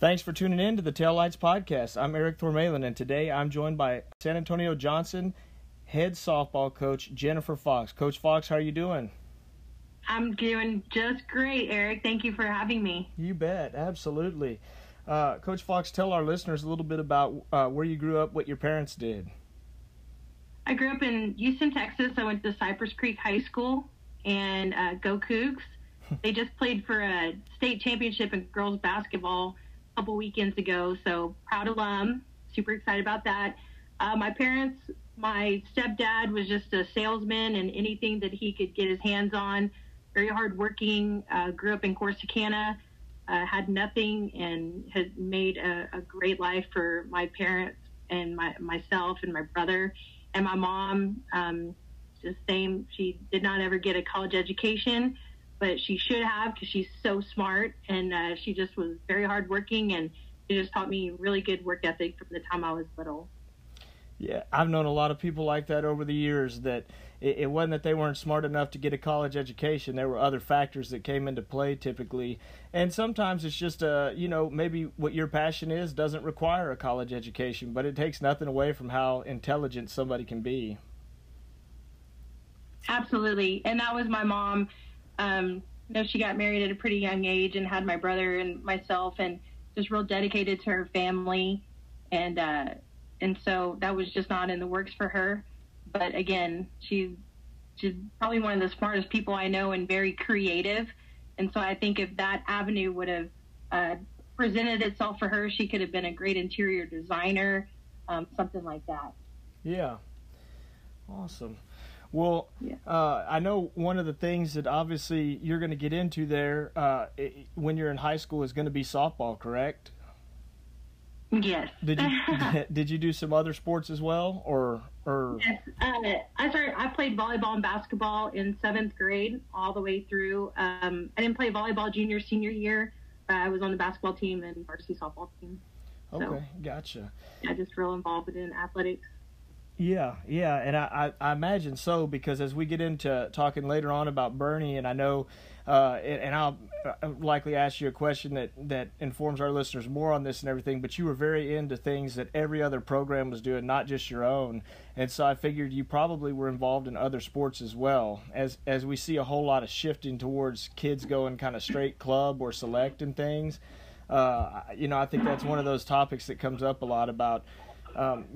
Thanks for tuning in to the Tail Lights Podcast. I'm Eric Thormalen, and today I'm joined by San Antonio Johnson head softball coach Jennifer Fox. Coach Fox, how are you doing? I'm doing just great, Eric. Thank you for having me. You bet. Absolutely. Coach Fox, tell our listeners a little bit about where you grew up, what your parents did. I grew up in Houston, Texas. I went to Cypress Creek High School and go Cougs. They just played for a state championship in girls basketball a couple weekends ago, so proud alum, super excited about that. My parents, my stepdad was just a salesman and anything that he could get his hands on, very hardworking, grew up in Corsicana, had nothing and has made a great life for my parents and myself and my brother. And my mom, just same, she did not ever get a college education, but she should have because she's so smart. And she just was very hardworking, and it just taught me really good work ethic from the time I was little. Yeah, I've known a lot of people like that over the years, that it wasn't that they weren't smart enough to get a college education. There were other factors that came into play typically. And sometimes it's just, maybe what your passion is doesn't require a college education, but it takes nothing away from how intelligent somebody can be. Absolutely. And that was my mom. She got married at a pretty young age and had my brother and myself, and just real dedicated to her family. And so that was just not in the works for her. But again, she's probably one of the smartest people I know and very creative. And so I think if that avenue would have presented itself for her, she could have been a great interior designer, something like that. Yeah. Awesome. Well, yeah. I know one of the things that obviously you're going to get into there when you're in high school is going to be softball, correct? Yes. Did you do some other sports as well, or? Yes. I played volleyball and basketball in seventh grade all the way through. I didn't play volleyball junior, senior year. I was on the basketball team and varsity softball team. Okay, so, gotcha. I just real involved in athletics. Yeah, and I imagine so, because as we get into talking later on about Burnie, and I know, and I'll likely ask you a question that informs our listeners more on this and everything, but you were very into things that every other program was doing, not just your own, and so I figured you probably were involved in other sports as well, as we see a whole lot of shifting towards kids going kind of straight club or select and things. I think that's one of those topics that comes up a lot about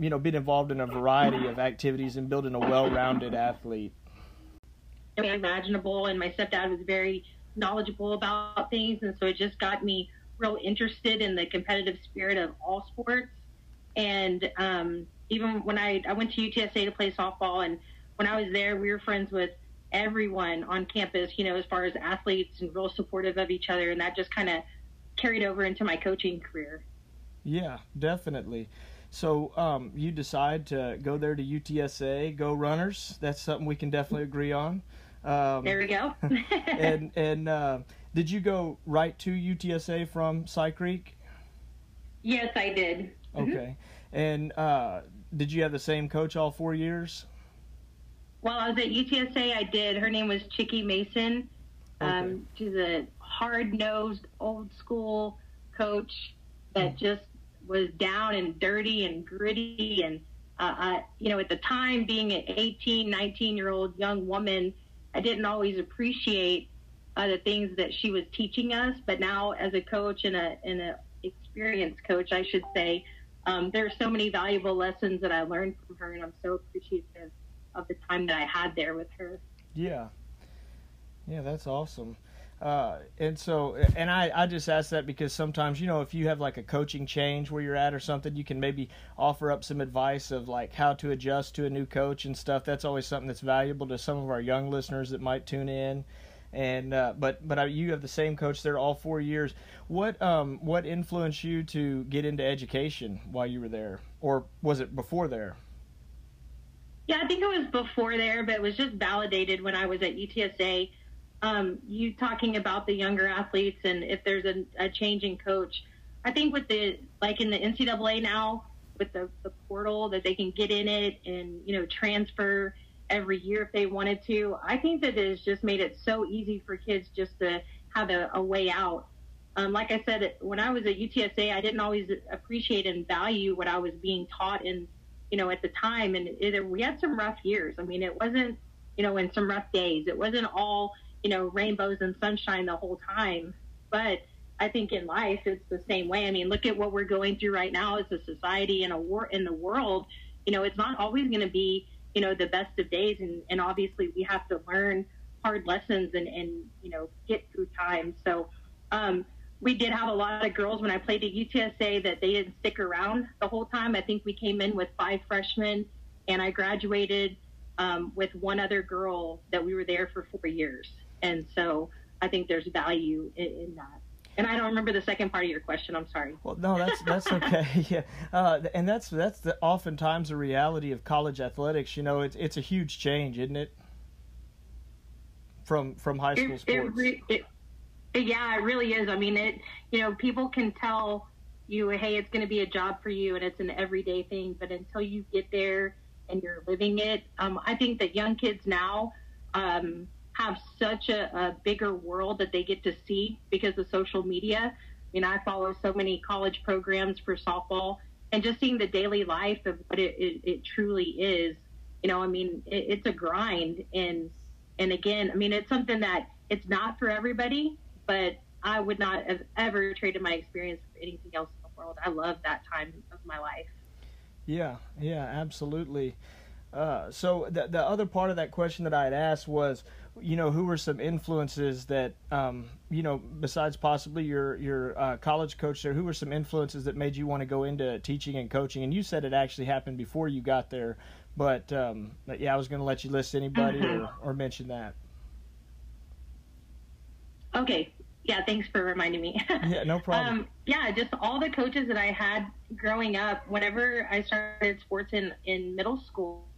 being involved in a variety of activities and building a well-rounded athlete. I mean, imaginable, and my stepdad was very knowledgeable about things, and so it just got me real interested in the competitive spirit of all sports. And even when I went to UTSA to play softball, and when I was there, we were friends with everyone on campus, as far as athletes, and real supportive of each other, and that just kind of carried over into my coaching career. Yeah, definitely. So you decide to go there to UTSA, go Runners. That's something we can definitely agree on. There we go. and did you go right to UTSA from Cy Creek? Yes, I did. Okay. Mm-hmm. And did you have the same coach all 4 years? While I was at UTSA, I did. Her name was Chickie Mason. Okay. She's a hard-nosed, old-school coach that just was down and dirty and gritty, and at the time, being an 18, 19-year-old young woman, I didn't always appreciate the things that she was teaching us. But now, as a coach and an experienced coach, I should say, there are so many valuable lessons that I learned from her, and I'm so appreciative of the time that I had there with her. Yeah, that's awesome. I just ask that because sometimes, if you have like a coaching change where you're at or something, you can maybe offer up some advice of like how to adjust to a new coach and stuff. That's always something that's valuable to some of our young listeners that might tune in. And, but you have the same coach there all 4 years. What influenced you to get into education while you were there, or was it before there? Yeah, I think it was before there, but it was just validated when I was at UTSA. You talking about the younger athletes and if there's a change in coach, I think with in the NCAA now, with the portal that they can get in it and, transfer every year if they wanted to, I think that it has just made it so easy for kids just to have a way out. Like I said, when I was at UTSA, I didn't always appreciate and value what I was being taught in, you know, at the time. And we had some rough years. I mean, it wasn't, you know, in some rough days. It wasn't all, you know, rainbows and sunshine the whole time. But I think in life, it's the same way. I mean, look at what we're going through right now as a society and a war in the world. You know, it's not always going to be, you know, the best of days. And obviously we have to learn hard lessons and, you know, get through time. So, we did have a lot of girls when I played at UTSA that they didn't stick around the whole time. I think we came in with 5 freshmen, and I graduated with one other girl that we were there for 4 years. And so I think there's value in that. And I don't remember the second part of your question. I'm sorry. Well, no, that's okay. Yeah, and that's the oftentimes the reality of college athletics. You know, it's a huge change, isn't it? From high school sports. Yeah, it really is. I mean, it, you know, people can tell you, hey, it's going to be a job for you and it's an everyday thing. But until you get there and you're living it, I think that young kids now have such a bigger world that they get to see because of social media. You know, I follow so many college programs for softball and just seeing the daily life of what it truly is. You know, I mean, it's a grind. And again, I mean, it's something that it's not for everybody. But I would not have ever traded my experience for anything else in the world. I love that time of my life. Yeah, absolutely. So the other part of that question that I had asked was, you know, who were some influences that, you know, besides possibly your college coach there, who were some influences that made you want to go into teaching and coaching? And you said it actually happened before you got there. But yeah, I was going to let you list anybody or mention that. Okay. Yeah. Thanks for reminding me. Yeah, no problem. Yeah. Just all the coaches that I had growing up, whenever I started sports in middle school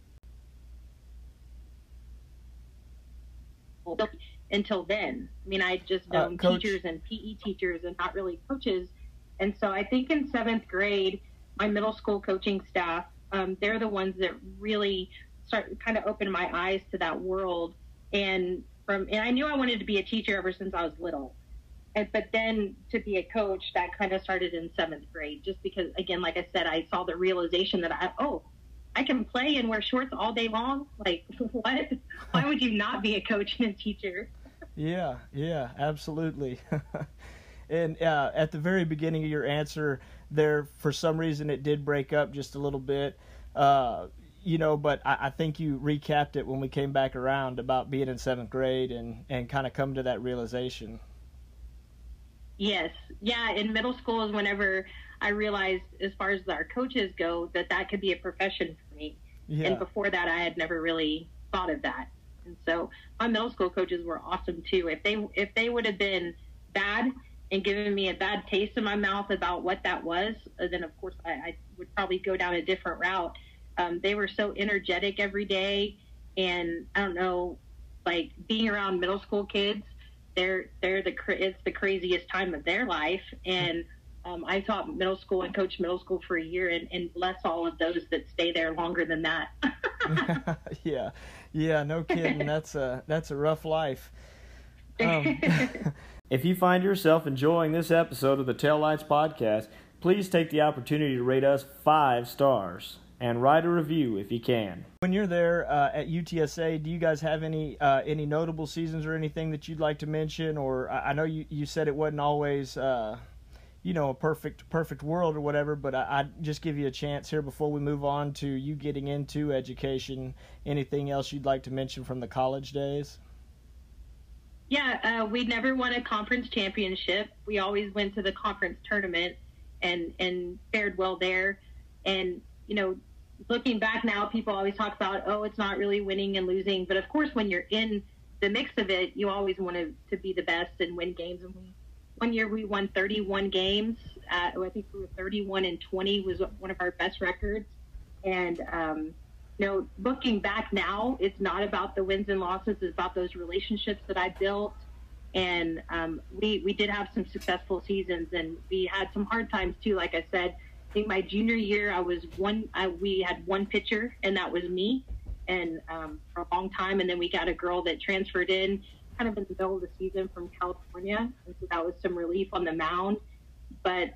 until then, I mean, I just known teachers and PE teachers and not really coaches. And so I think in 7th grade, my middle school coaching staff, they're the ones that really kind of opened my eyes to that world. And I knew I wanted to be a teacher ever since I was little. But then to be a coach, that kind of started in 7th grade, just because, again, like I said, I saw the realization that, I can play and wear shorts all day long? Like, what? Why would you not be a coach and a teacher? Yeah, absolutely. And at the very beginning of your answer there, for some reason it did break up just a little bit. You know, but I think you recapped it when we came back around about being in 7th grade and kind of come to that realization. Yes. Yeah, in middle school is whenever I realized, as far as our coaches go, that could be a profession for me. Yeah. And before that, I had never really thought of that. And so my middle school coaches were awesome, too. If they would have been bad and given me a bad taste in my mouth about what that was, then, of course, I would probably go down a different route. They were so energetic every day, and I don't know, like being around middle school kids, it's the craziest time of their life. And I taught middle school and coached middle school for a year, and bless all of those that stay there longer than that. yeah, no kidding. That's a rough life. If you find yourself enjoying this episode of the Tail Lights Podcast, please take the opportunity to rate us 5 stars. And write a review if you can. When you're there at UTSA, do you guys have any notable seasons or anything that you'd like to mention? Or I know you said it wasn't always, you know, a perfect world or whatever, but I just give you a chance here before we move on to you getting into education. Anything else you'd like to mention from the college days? Yeah, we never won a conference championship. We always went to the conference tournament and fared well there. And, you know, looking back now, people always talk about, it's not really winning and losing. But, of course, when you're in the mix of it, you always want to be the best and win games. And one year we won 31 games. I think we were 31-20 was one of our best records. And, you know, looking back now, it's not about the wins and losses. It's about those relationships that I built. And we did have some successful seasons, and we had some hard times, too, like I said. I think my junior year, we had one pitcher, and that was me, and for a long time. And then we got a girl that transferred in, kind of in the middle of the season from California, and so that was some relief on the mound. But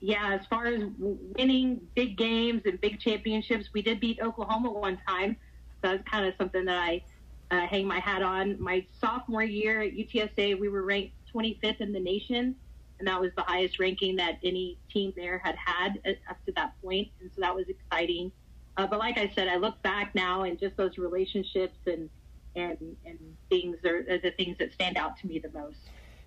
yeah, as far as winning big games and big championships, we did beat Oklahoma one time. So that's kind of something that I hang my hat on. My sophomore year at UTSA, we were ranked 25th in the nation, and that was the highest ranking that any team there had had up to that point. And so that was exciting. But like I said, I look back now and just those relationships and things are the things that stand out to me the most.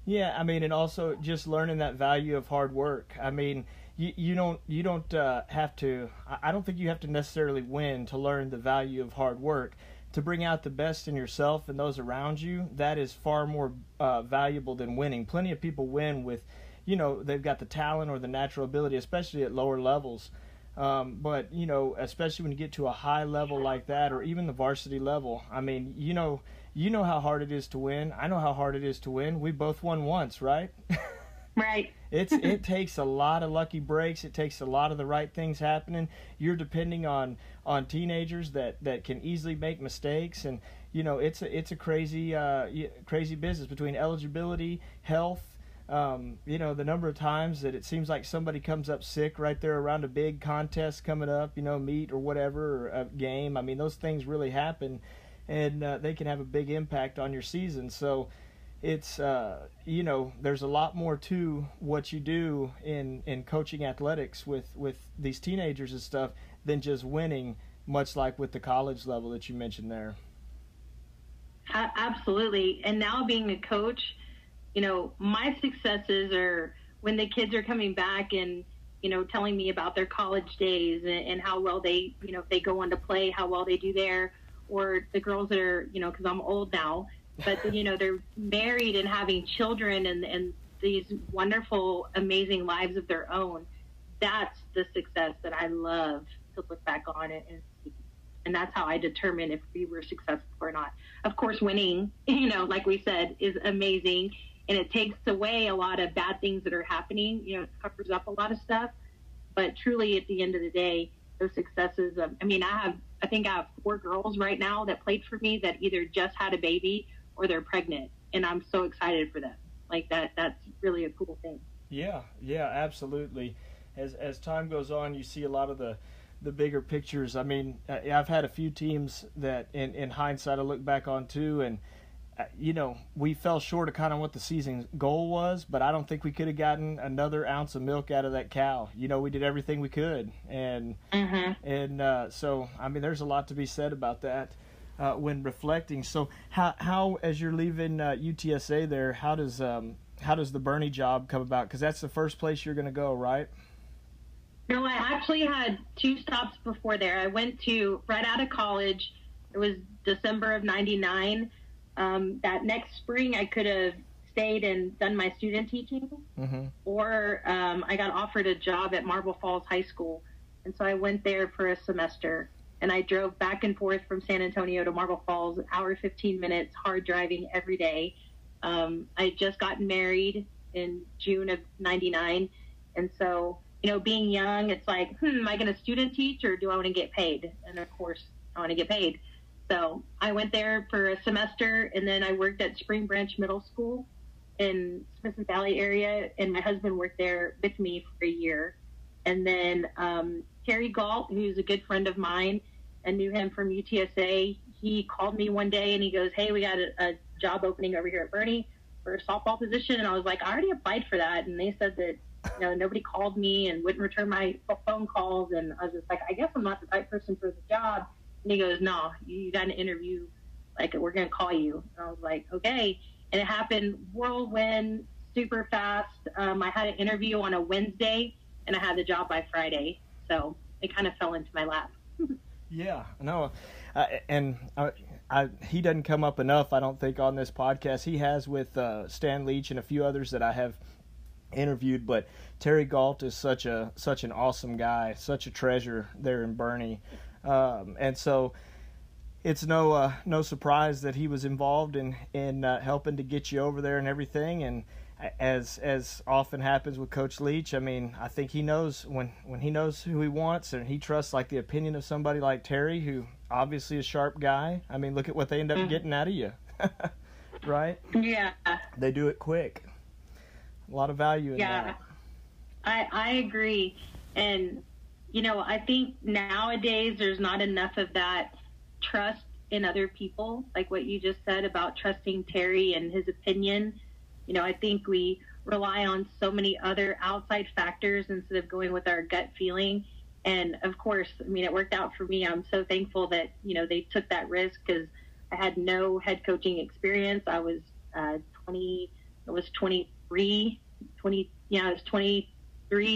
Yeah, I mean, and also just learning that value of hard work. I mean, you don't have to. I don't think you have to necessarily win to learn the value of hard work. To bring out the best in yourself and those around you, that is far more valuable than winning. Plenty of people win with, you know, they've got the talent or the natural ability, especially at lower levels. But, you know, especially when you get to a high level like that, or even the varsity level, I mean, you know how hard it is to win. I know how hard it is to win. We both won once, right? Right. It takes a lot of lucky breaks. It takes a lot of the right things happening. You're depending on teenagers that can easily make mistakes, and you know it's a crazy business between eligibility, health. You know, the number of times that it seems like somebody comes up sick right there around a big contest coming up, you know, meet or whatever, or a game. I mean, those things really happen, and they can have a big impact on your season. So it's, you know, there's a lot more to what you do in coaching athletics with these teenagers and stuff than just winning, much like with the college level that you mentioned there. Absolutely. And now being a coach, you know, my successes are when the kids are coming back and, you know, telling me about their college days and how well they, you know, if they go on to play, how well they do there, or the girls that are, you know, because I'm old now, but, you know, they're married and having children and these wonderful, amazing lives of their own. That's the success that I love to look back on and see. And that's how I determine if we were successful or not. Of course, winning, you know, like we said, is amazing. And it takes away a lot of bad things that are happening. You know, it covers up a lot of stuff. But truly, at the end of the day, those successes of, I mean, I think I have 4 girls right now that played for me that either just had a baby or they're pregnant. And I'm so excited for them. Like, that's really a cool thing. Yeah. Yeah, absolutely. As time goes on, you see a lot of the bigger pictures. I mean, I've had a few teams that in hindsight, I look back on too, and, you know, we fell short of kind of what the season's goal was, but I don't think we could have gotten another ounce of milk out of that cow. You know, we did everything we could. And, so, I mean, there's a lot to be said about that when reflecting. So how, as you're leaving UTSA there, how does the Burnie job come about? 'Cause that's the first place you're going to go, right? No, I actually had 2 stops before there. I went to, right out of college, it was December of 99. That next spring, I could have stayed and done my student teaching, or I got offered a job at Marble Falls High School, and so I went there for a semester, and I drove back and forth from San Antonio to Marble Falls, an hour 15 minutes, hard driving every day. I had just gotten married in June of 99, and so, you know, being young, it's like, am I going to student teach, or do I want to get paid? And of course, I want to get paid. So I went there for a semester, and then I worked at Spring Branch Middle School in Smithson Valley area, and my husband worked there with me for a year. And then Terry Galt, who's a good friend of mine, and knew him from UTSA, he called me one day, and he goes, hey, we got a job opening over here at Burnie for a softball position. And I was like, I already applied for that, and they said that, you know, nobody called me and wouldn't return my phone calls, and I was just like, I guess I'm not the right person for the job. And he goes, no, you got an interview, like, we're going to call you. And I was like, okay. And it happened whirlwind, super fast. I had an interview on a Wednesday, and I had the job by Friday. So it kind of fell into my lap. Yeah, no. He doesn't come up enough, I don't think, on this podcast. He has with Stan Leach and a few others that I have interviewed. But Terry Galt is such an awesome guy, such a treasure there in Burnie. And so it's no surprise that he was involved in helping to get you over there and everything. And as often happens with Coach Leach, I mean, I think he knows when he knows who he wants, and he trusts, like, the opinion of somebody like Terry, who obviously a sharp guy. I mean, look at what they end up getting out of you. right? Yeah. They do it quick. A lot of value in that. I agree. And, you know, I think nowadays there's not enough of that trust in other people, like what you just said about trusting Terry and his opinion. You know, I think we rely on so many other outside factors instead of going with our gut feeling. And of course, I mean, it worked out for me. I'm so thankful that, you know, they took that risk because I had no head coaching experience. I was 23,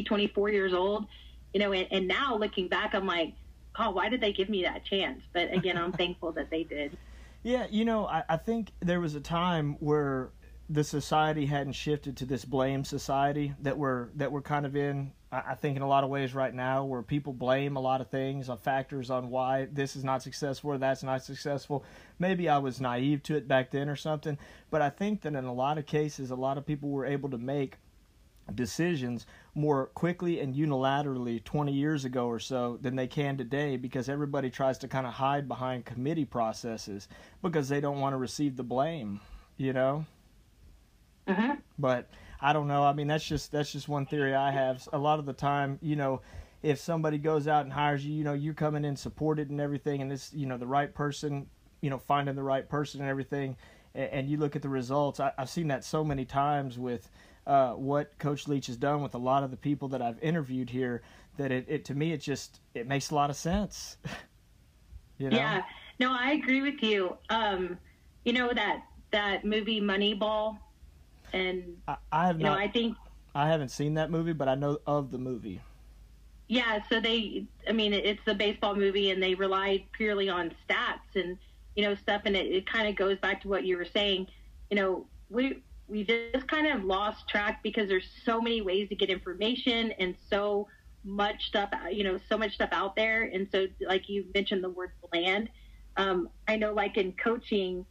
24 years old, you know, and now looking back, I'm like, oh, why did they give me that chance? But again, I'm thankful that they did. Yeah. You know, I think there was a time where the society hadn't shifted to this blame society that we're kind of in, I think, in a lot of ways right now, where people blame a lot of things on factors on why this is not successful or that's not successful. Maybe I was naive to it back then or something, but I think that in a lot of cases, a lot of people were able to make decisions more quickly and unilaterally 20 years ago or so than they can today, because everybody tries to kind of hide behind committee processes because they don't want to receive the blame, you know? Uh-huh. But I don't know. I mean, that's just one theory I have. A lot of the time, you know, if somebody goes out and hires you, you know, you're coming in supported and everything, and it's, you know, the right person, you know, finding the right person and everything, and you look at the results. I've seen that so many times with what Coach Leach has done with a lot of the people that I've interviewed here, that it to me, it makes a lot of sense. You know? Yeah. No, I agree with you. You know, that movie Moneyball. And I haven't seen that movie, but I know of the movie. Yeah, so it's a baseball movie, and they rely purely on stats and, you know, stuff. And it kind of goes back to what you were saying. You know, we just kind of lost track because there's so many ways to get information and so much stuff out there. And so, like you mentioned, the word bland. I know, like in coaching.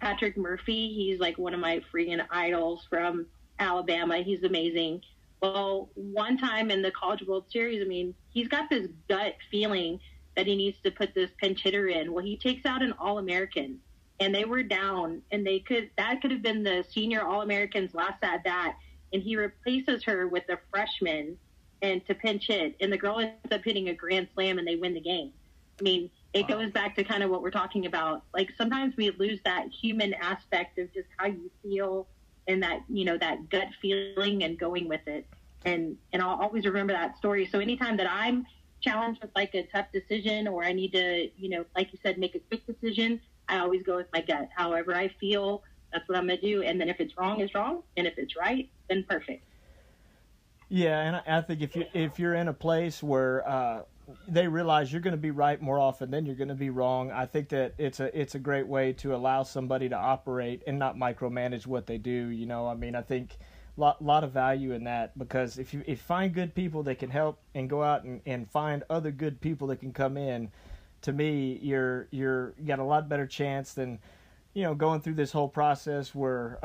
Patrick Murphy, he's like one of my freaking idols from Alabama. He's amazing. Well, one time in the College World Series, I mean, he's got this gut feeling that he needs to put this pinch hitter in. Well, he takes out an All-American, and they were down, and that could have been the senior All-American's last at bat, and he replaces her with a freshman and to pinch hit, and the girl ends up hitting a grand slam, and they win the game. I mean, it goes back to kind of what we're talking about. Like, sometimes we lose that human aspect of just how you feel and that, you know, that gut feeling and going with it. And I'll always remember that story. So anytime that I'm challenged with like a tough decision, or I need to, you know, like you said, make a quick decision, I always go with my gut. However I feel, that's what I'm going to do. And then if it's wrong, it's wrong. And if it's right, then perfect. Yeah. And I think if you're in a place where, they realize you're going to be right more often than you're going to be wrong. I think that it's a great way to allow somebody to operate and not micromanage what they do. You know, I mean, I think a lot of value in that, because if you find good people that can help and go out and find other good people that can come in, to me, you got a lot better chance than, you know, going through this whole process where,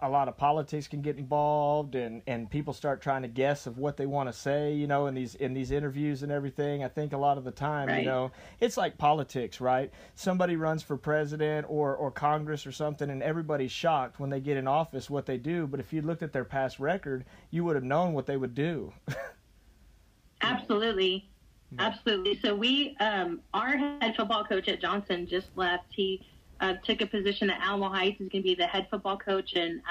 a lot of politics can get involved and people start trying to guess of what they want to say, you know, in these interviews and everything. I think a lot of the time, right. You know, it's like politics, right? Somebody runs for president or Congress or something, and everybody's shocked when they get in office what they do. But if you looked at their past record, you would have known what they would do. Absolutely. Yeah. Absolutely. So our head football coach at Johnson just left. He took a position at Alamo Heights. He's going to be the head football coach and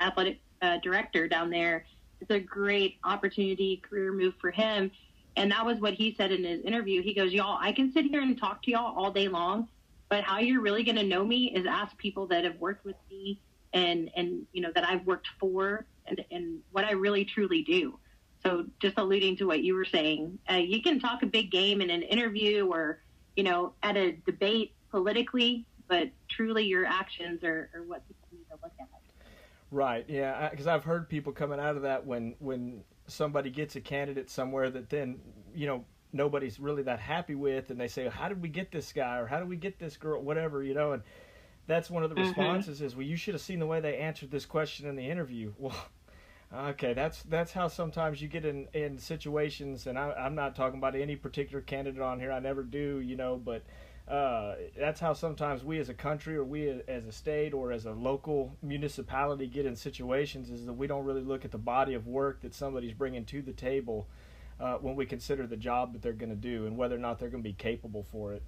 athletic director down there. It's a great opportunity, career move for him. And that was what he said in his interview. He goes, y'all, I can sit here and talk to y'all all day long, but how you're really going to know me is ask people that have worked with me and you know, that I've worked for and what I really truly do. So just alluding to what you were saying, you can talk a big game in an interview or, you know, at a debate politically, but truly your actions are what people need to look at. Right, yeah, because I've heard people coming out of that when somebody gets a candidate somewhere that then, you know, nobody's really that happy with, and they say, how did we get this guy, or how did we get this girl, whatever, you know, and that's one of the responses is, well, you should have seen the way they answered this question in the interview. Well, okay, that's how sometimes you get in situations, and I'm not talking about any particular candidate on here, I never do, you know, but That's how sometimes we as a country or we as a state or as a local municipality get in situations, is that we don't really look at the body of work that somebody's bringing to the table when we consider the job that they're going to do and whether or not they're going to be capable for it.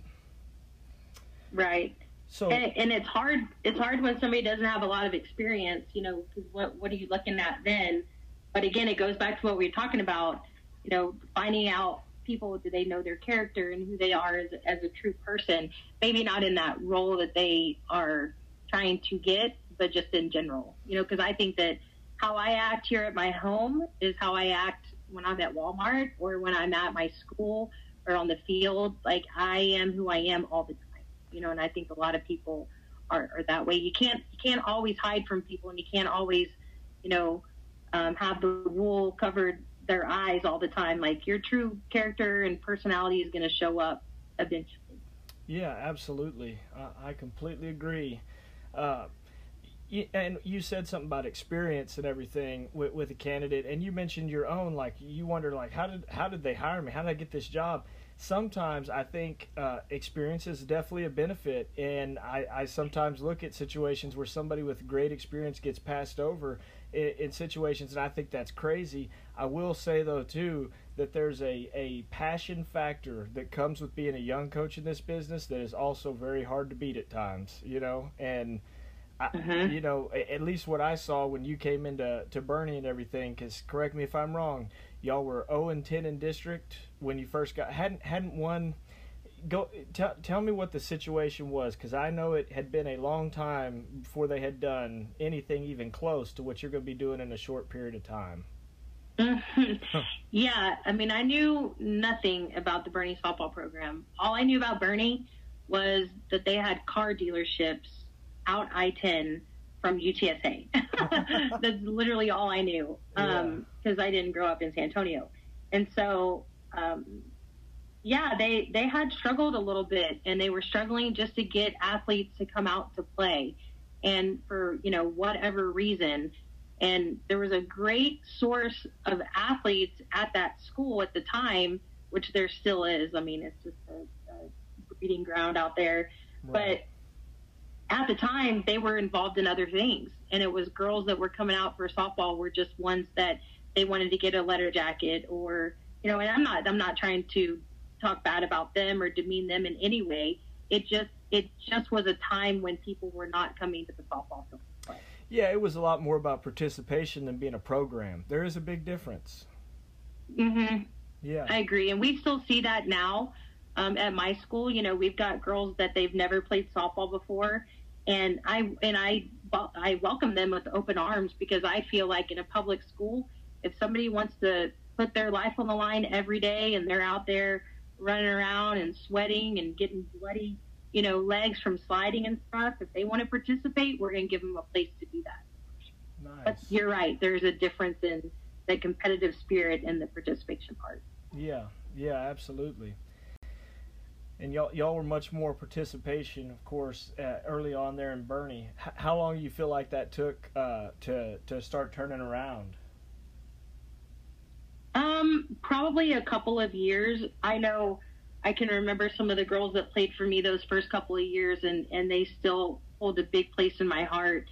Right. So, and it's hard. It's hard when somebody doesn't have a lot of experience, you know, because what are you looking at then? But again, it goes back to what we were talking about, you know, finding out people, do they know their character and who they are as a true person? Maybe not in that role that they are trying to get, but just in general, you know, because I think that how I act here at my home is how I act when I'm at Walmart or when I'm at my school or on the field. Like, I am who I am all the time, you know, and I think a lot of people are that way. You can't always hide from people, and you can't always, you know, have the wool covered their eyes all the time. Like, your true character and personality is going to show up eventually. Yeah, absolutely. I completely agree. And you said something about experience and everything with a candidate, and you mentioned your own, like, you wonder, like, how did they hire me? How did I get this job? Sometimes I think experience is definitely a benefit, and I sometimes look at situations where somebody with great experience gets passed over in situations, and I think that's crazy. I will say, though, too, that there's a passion factor that comes with being a young coach in this business that is also very hard to beat at times, you know, and you know, at least what I saw when you came into Burnie and everything, because correct me if I'm wrong, y'all were 0-10 in district when you first got, hadn't won. Go tell me what the situation was, because I know it had been a long time before they had done anything even close to what you're going to be doing in a short period of time. Yeah, I mean, I knew nothing about the Burnie softball program. All I knew about Burnie was that they had car dealerships out I-10 from UTSA. That's literally all I knew, because I didn't grow up in San Antonio. And so, yeah, they had struggled a little bit, and they were struggling just to get athletes to come out to play, and for, you know, whatever reason. And there was a great source of athletes at that school at the time, which there still is. I mean, it's just a breeding ground out there. Right. But at the time, they were involved in other things, and it was girls that were coming out for softball were just ones that they wanted to get a letter jacket, or, you know, and I'm not trying to talk bad about them or demean them in any way. It just was a time when people were not coming to the softball field. Yeah, it was a lot more about participation than being a program. There is a big difference. Mm-hmm. Yeah, I agree, and we still see that now. At my school, you know, we've got girls that they've never played softball before, and I welcome them with open arms, because I feel like in a public school, if somebody wants to put their life on the line every day and they're out there running around and sweating and getting bloody, you know, legs from sliding and stuff, if they want to participate, we're going to give them a place to do that. Nice. But you're right, there's a difference in the competitive spirit and the participation part. Yeah, absolutely. And y'all were much more participation, of course, early on there in Burnie. How long do you feel like that took to start turning around? Probably a couple of years. I know I can remember some of the girls that played for me those first couple of years, and they still hold a big place in my heart.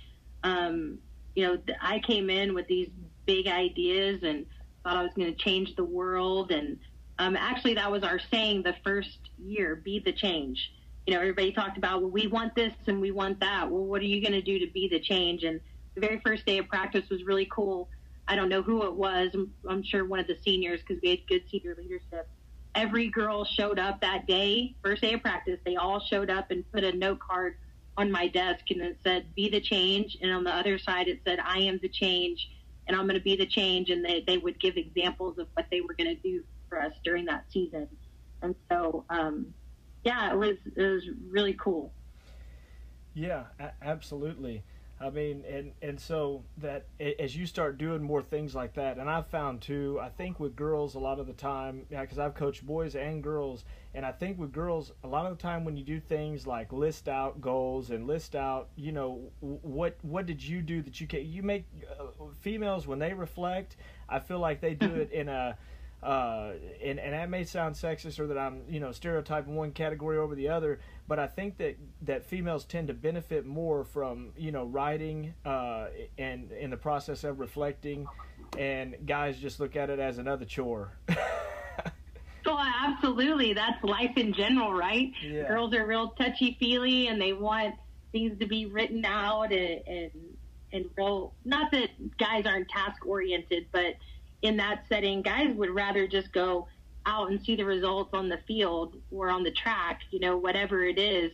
You know, I came in with these big ideas and thought I was going to change the world, and actually, that was our saying the first year, be the change. You know, everybody talked about, well, we want this and we want that. Well, what are you going to do to be the change? And the very first day of practice was really cool. I don't know who it was. I'm sure one of the seniors, because we had good senior leadership. Every girl showed up that day, first day of practice. They all showed up and put a note card on my desk, and it said, be the change. And on the other side, it said, I am the change, and I'm going to be the change. And they would give examples of what they were going to do for us during that season. And so yeah, it was really cool. Yeah, absolutely. I mean, and so that as you start doing more things like that, and I've found too, I think with girls a lot of the time, because I've coached boys and girls, and I think with girls a lot of the time when you do things like list out goals and list out, you know, what did you do that you make females, when they reflect, I feel like they do it in a And that may sound sexist, or that I'm, you know, stereotyping one category over the other, but I think that females tend to benefit more from, you know, writing and in the process of reflecting, and guys just look at it as another chore. Oh, absolutely. That's life in general, right? Yeah. Girls are real touchy-feely, and they want things to be written out and real. Not that guys aren't task-oriented, but in that setting, guys would rather just go out and see the results on the field or on the track, you know, whatever it is.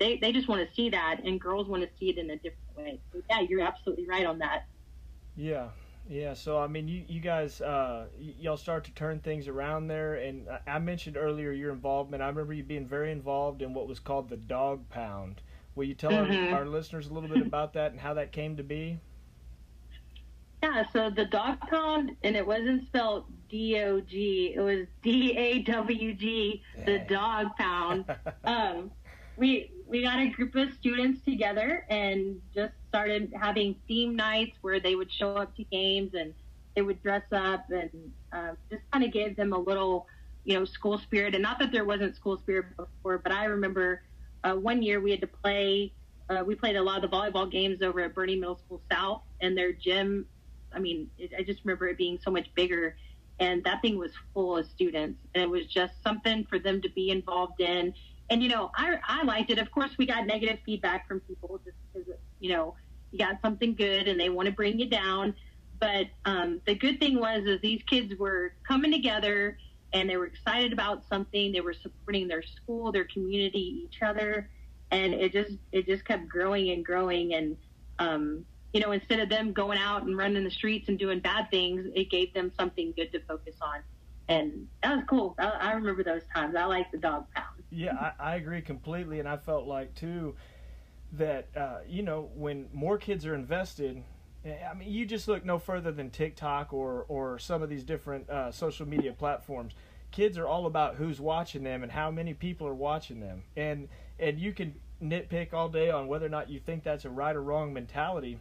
They just want to see that, and girls want to see it in a different way. So, yeah, you're absolutely right on that. Yeah. Yeah, so, I mean, you guys, y'all start to turn things around there, and I mentioned earlier your involvement. I remember you being very involved in what was called the Dog Pound. Will you tell our listeners a little bit about that and how that came to be? Yeah, so the Dog Pound, and it wasn't spelled D-O-G, it was D-A-W-G, the Dog Pound. We got a group of students together and just started having theme nights where they would show up to games and they would dress up and just kind of gave them a little, you know, school spirit. And not that there wasn't school spirit before, but I remember one year we had to play. We played a lot of the volleyball games over at Burnie Middle School South, and their gym, I mean, I just remember it being so much bigger. And that thing was full of students. And it was just something for them to be involved in. And, you know, I liked it. Of course, we got negative feedback from people just because, you know, you got something good and they want to bring you down. But the good thing was is these kids were coming together and they were excited about something. They were supporting their school, their community, each other. And it just kept growing and growing. And, you know, instead of them going out and running the streets and doing bad things, it gave them something good to focus on. And that was cool. I remember those times. I like the Dog Pound. Yeah, I agree completely. And I felt like, too, that, you know, when more kids are invested, I mean, you just look no further than TikTok or some of these different social media platforms. Kids are all about who's watching them and how many people are watching them. And you can nitpick all day on whether or not you think that's a right or wrong mentality.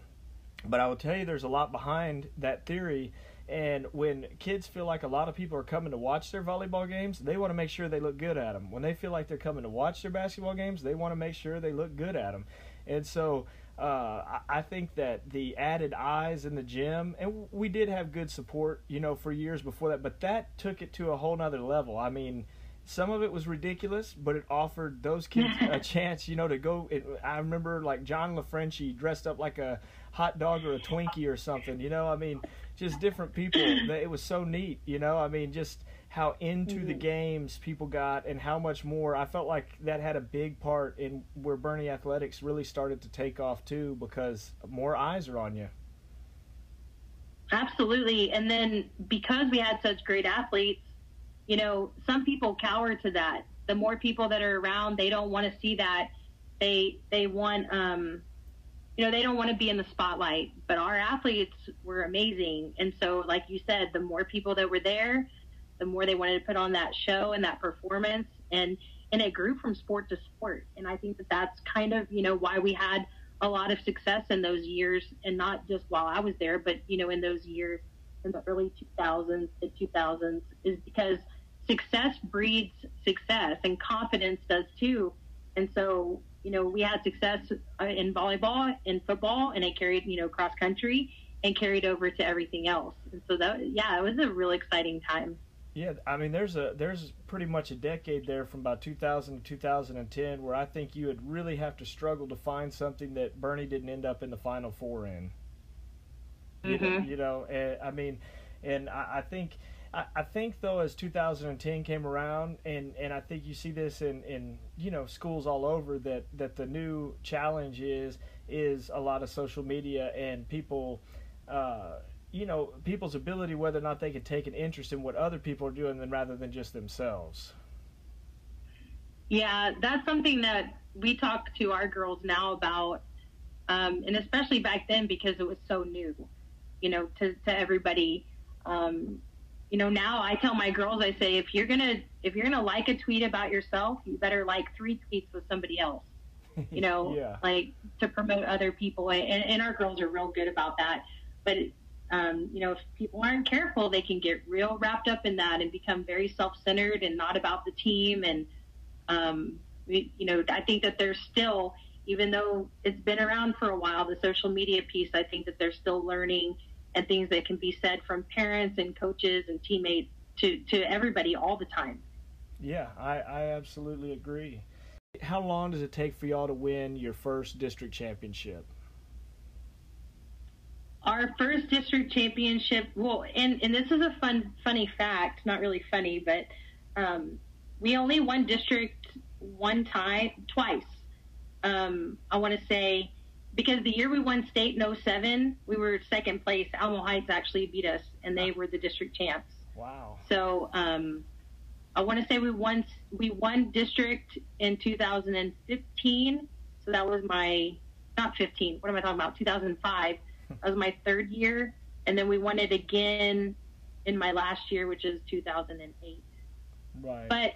But I will tell you there's a lot behind that theory. And when kids feel like a lot of people are coming to watch their volleyball games, they want to make sure they look good at them. When they feel like they're coming to watch their basketball games, they want to make sure they look good at them. And so I think that the added eyes in the gym, and we did have good support, you know, for years before that, but that took it to a whole nother level. I mean, some of it was ridiculous, but it offered those kids a chance, you know, to go. I remember like John LaFrenchie dressed up like a hot dog or a Twinkie or something, you know, I mean, just different people. It was so neat, you know, I mean, just how into the games people got and how much more. I felt like that had a big part in where Burnie athletics really started to take off too, because more eyes are on you. Absolutely. And then because we had such great athletes, you know, some people cower to that. The more people that are around, they don't want to see that. They want, you know, they don't want to be in the spotlight, but our athletes were amazing. And so, like you said, the more people that were there, the more they wanted to put on that show and that performance. And it grew from sport to sport. And I think that that's kind of, you know, why we had a lot of success in those years, and not just while I was there, but, you know, in those years in the early 2000s, the 2000s, is because success breeds success, and confidence does too. And so, you know, we had success in volleyball, in football, and it carried, you know, cross country and carried over to everything else. And so that, yeah, it was a real exciting time. Yeah, I mean, there's pretty much a decade there from about 2000 to 2010 where I think you would really have to struggle to find something that Burnie didn't end up in the Final Four in. You know, and, I mean, and I think though, as 2010 came around, and I think you see this in you know, schools all over, that the new challenge is a lot of social media and people, you know, people's ability, whether or not they can take an interest in what other people are doing rather than just themselves. Yeah, that's something that we talk to our girls now about, and especially back then because it was so new, you know, to everybody. You know, now I tell my girls, I say, if you're gonna like a tweet about yourself, you better like 3 tweets with somebody else, you know, like to promote other people. And our girls are real good about that. But if people aren't careful, they can get real wrapped up in that and become very self-centered and not about the team. And, I think that there's still, even though it's been around for a while, the social media piece, I think that they're still learning, and things that can be said from parents and coaches and teammates to everybody all the time. Yeah, I absolutely agree. How long does it take for y'all to win your first district championship? Our first district championship, well, and this is a funny fact, not really funny, but we only won district twice. I want to say, because the year we won state in 2007, we were second place. Alamo Heights actually beat us, and they were the district champs. Wow. So I want to say we won district in 2015. So that was my, not 15, what am I talking about? 2005. That was my third year. And then we won it again in my last year, which is 2008. Right. But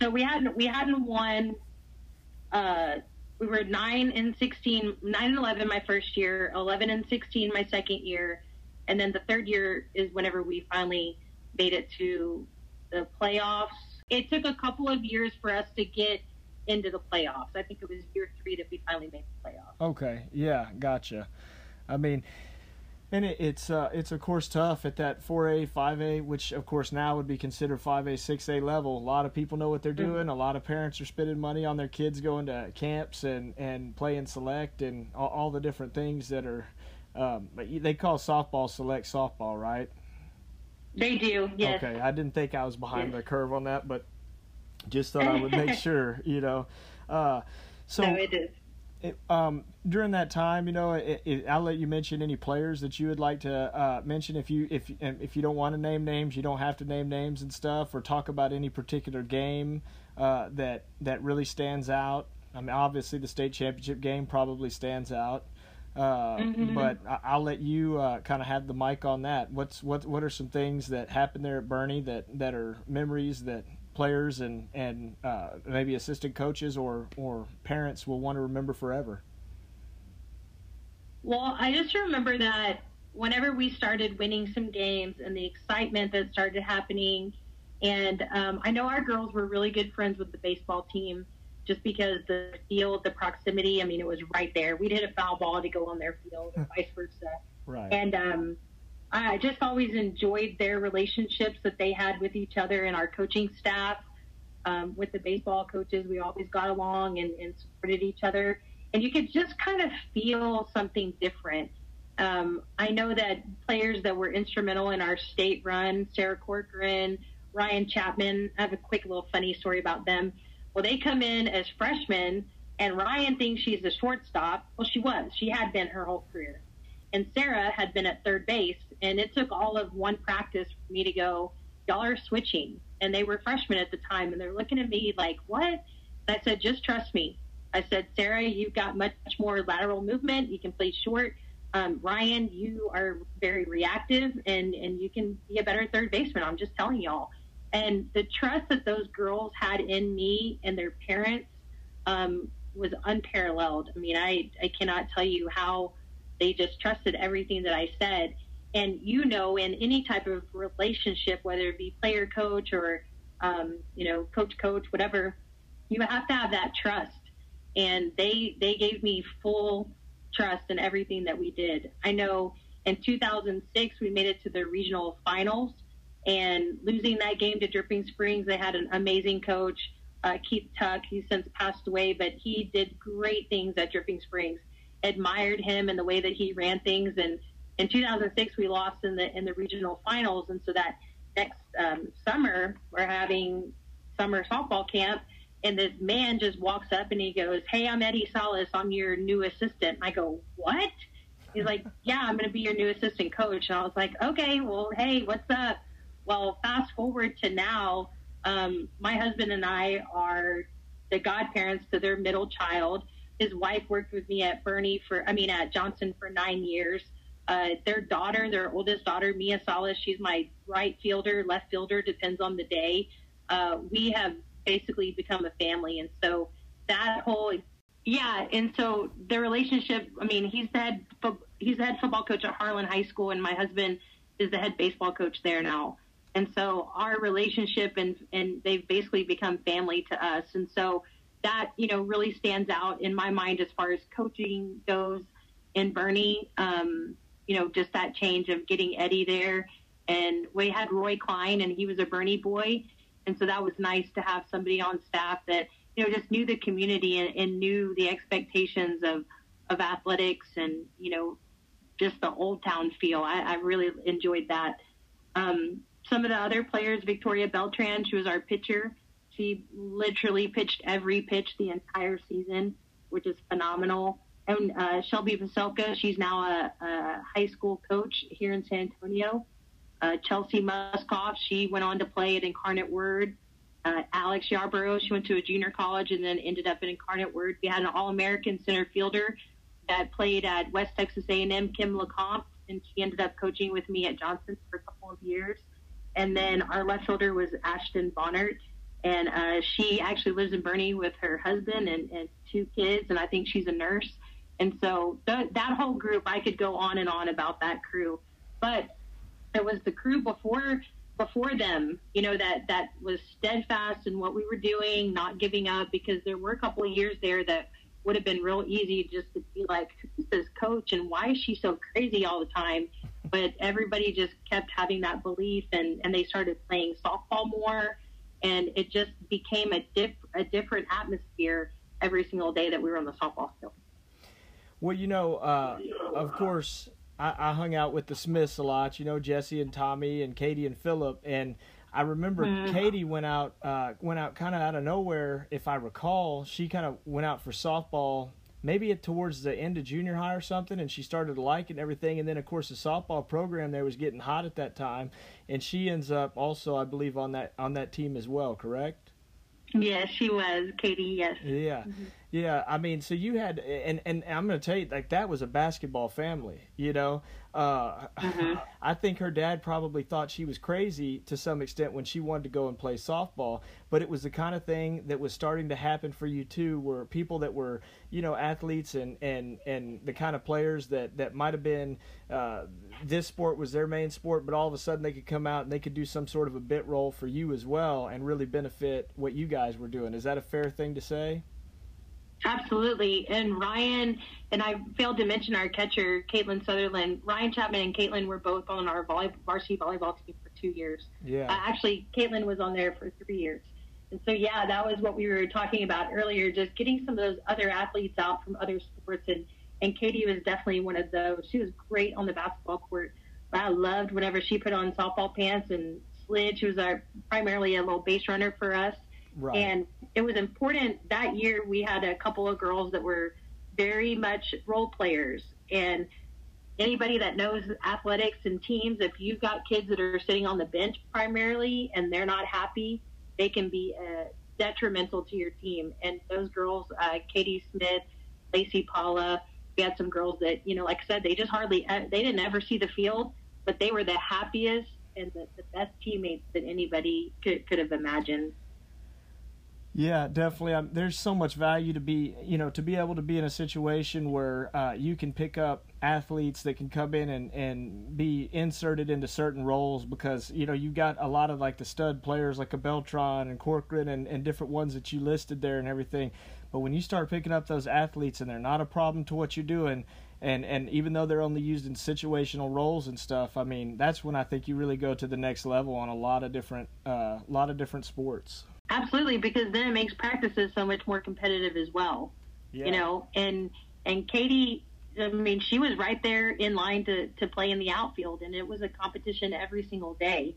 so we hadn't won, we were 9 and 11 my first year, 11 and 16 my second year, and then the third year is whenever we finally made it to the playoffs. It took a couple of years for us to get into the playoffs. I think it was year 3 that we finally made the playoffs. Okay, yeah, gotcha. I mean, and it's of course tough at that 4A, 5A, which of course now would be considered 5A, 6A level. A lot of people know what they're doing. A lot of parents are spending money on their kids going to camps and playing select and all the different things that are they call softball select softball, right? They do, yes. Okay, I didn't think I was behind the curve on that, but just thought I would make sure, No, it is. During that time, I'll let you mention any players that you would like to mention. If you don't want to name names, you don't have to name names and stuff, or talk about any particular game that really stands out. I mean, obviously the state championship game probably stands out, but I'll let you kind of have the mic on that. What are some things that happened there at Burnie that are memories that players and maybe assistant coaches or parents will want to remember forever? Well, I just remember that whenever we started winning some games and the excitement that started happening, and I know our girls were really good friends with the baseball team just because the field, the proximity, I mean, it was right there. We'd hit a foul ball to go on their field and vice versa. Right. And I just always enjoyed their relationships that they had with each other and our coaching staff. With the baseball coaches, we always got along and supported each other. And you could just kind of feel something different. I know that players that were instrumental in our state run, Sarah Corcoran, Ryan Chapman, I have a quick little funny story about them. Well, they come in as freshmen, and Ryan thinks she's a shortstop. Well, she was. She had been her whole career. And Sarah had been at third base, and it took all of one practice for me to go, y'all are switching. And they were freshmen at the time, and they're looking at me like, what? And I said, just trust me. I said, Sarah, you've got much more lateral movement. You can play short. Ryan, you are very reactive, and you can be a better third baseman. I'm just telling y'all. And the trust that those girls had in me and their parents was unparalleled. I mean, I cannot tell you how they just trusted everything that I said. And, in any type of relationship, whether it be player coach or, coach, whatever, you have to have that trust. And they gave me full trust in everything that we did. I know in 2006, we made it to the regional finals, and losing that game to Dripping Springs, they had an amazing coach, Keith Tuck. He's since passed away, but he did great things at Dripping Springs. Admired him and the way that he ran things. And in 2006, we lost in the regional finals. And so that next summer, we're having summer softball camp, and this man just walks up and he goes, hey, I'm Eddie Salas. I'm your new assistant. And I go, what? He's like, yeah, I'm going to be your new assistant coach. And I was like, okay, well, hey, what's up? Well, fast forward to now, my husband and I are the godparents to their middle child. His wife worked with me at at Johnson for 9 years. Their oldest daughter, Mia Salas, she's my right fielder, left fielder, depends on the day. We have basically become a family. And so that whole Yeah, and so their relationship, I mean, he's the head football coach at Harlan High School, and my husband is the head baseball coach there now. And so our relationship, and they've basically become family to us. And so that, you know, really stands out in my mind as far as coaching goes in Burnie, you know, just that change of getting Eddie there. And we had Roy Klein, and he was a Burnie boy. And so that was nice to have somebody on staff that, you know, just knew the community and knew the expectations of athletics and, you know, just the old town feel. I really enjoyed that. Some of the other players, Victoria Beltran, she was our pitcher. She literally pitched every pitch the entire season, which is phenomenal. And Shelby Veselka, she's now a high school coach here in San Antonio. Chelsea Muskoff, she went on to play at Incarnate Word. Alex Yarborough, she went to a junior college and then ended up at Incarnate Word. We had an All-American center fielder that played at West Texas A&M, Kim LeCompte, and she ended up coaching with me at Johnson for a couple of years. And then our left fielder was Ashton Bonnert, and she actually lives in Burnie with her husband and two kids, and I think she's a nurse. And so that whole group, I could go on and on about that crew. But it was the crew before them, you know, that was steadfast in what we were doing, not giving up, because there were a couple of years there that would have been real easy just to be like, who's this coach and why is she so crazy all the time? But everybody just kept having that belief, and they started playing softball more, and it just became a different atmosphere every single day that we were on the softball field. Well, you know, of course, I hung out with the Smiths a lot, you know, Jesse and Tommy and Katie and Phillip, and I remember Katie went out kind of out of nowhere, if I recall. She kind of went out for softball maybe towards the end of junior high or something, and she started to like it and everything. And then, of course, the softball program there was getting hot at that time, and she ends up also, I believe, on that team as well, correct? Yeah, she was, Katie, yes. Yeah, mm-hmm. Yeah, I mean, so you had, and I'm going to tell you, like, that was a basketball family, you know. Mm-hmm. I think her dad probably thought she was crazy to some extent when she wanted to go and play softball, but it was the kind of thing that was starting to happen for you too, where people that were, you know, athletes and the kind of players that might have been, this sport was their main sport, but all of a sudden they could come out and they could do some sort of a bit role for you as well and really benefit what you guys were doing. Is that a fair thing to say? Absolutely. And Ryan, and I failed to mention our catcher, Caitlin Sutherland. Ryan Chapman and Caitlin were both on our varsity volleyball team for 2 years. Yeah. Actually, Caitlin was on there for 3 years. And so, yeah, that was what we were talking about earlier, just getting some of those other athletes out from other sports. And Katie was definitely one of those. She was great on the basketball court. I loved whenever she put on softball pants and slid. She was primarily a little base runner for us. Right. And it was important that year. We had a couple of girls that were very much role players, and anybody that knows athletics and teams, if you've got kids that are sitting on the bench primarily and they're not happy, they can be detrimental to your team. And those girls, Katie Smith, Lacey Paula, we had some girls that, you know, like I said, they just they didn't ever see the field, but they were the happiest and the best teammates that anybody could have imagined. Yeah, definitely. There's so much value to be, you know, to be able to be in a situation where you can pick up athletes that can come in and be inserted into certain roles, because, you know, you got a lot of like the stud players like a Beltran and Corcoran and different ones that you listed there and everything. But when you start picking up those athletes and they're not a problem to what you're doing, and even though they're only used in situational roles and stuff, I mean, that's when I think you really go to the next level on a lot of different sports. Absolutely, because then it makes practices so much more competitive as well. Yeah. You know, and Katie, I mean, she was right there in line to play in the outfield, and it was a competition every single day.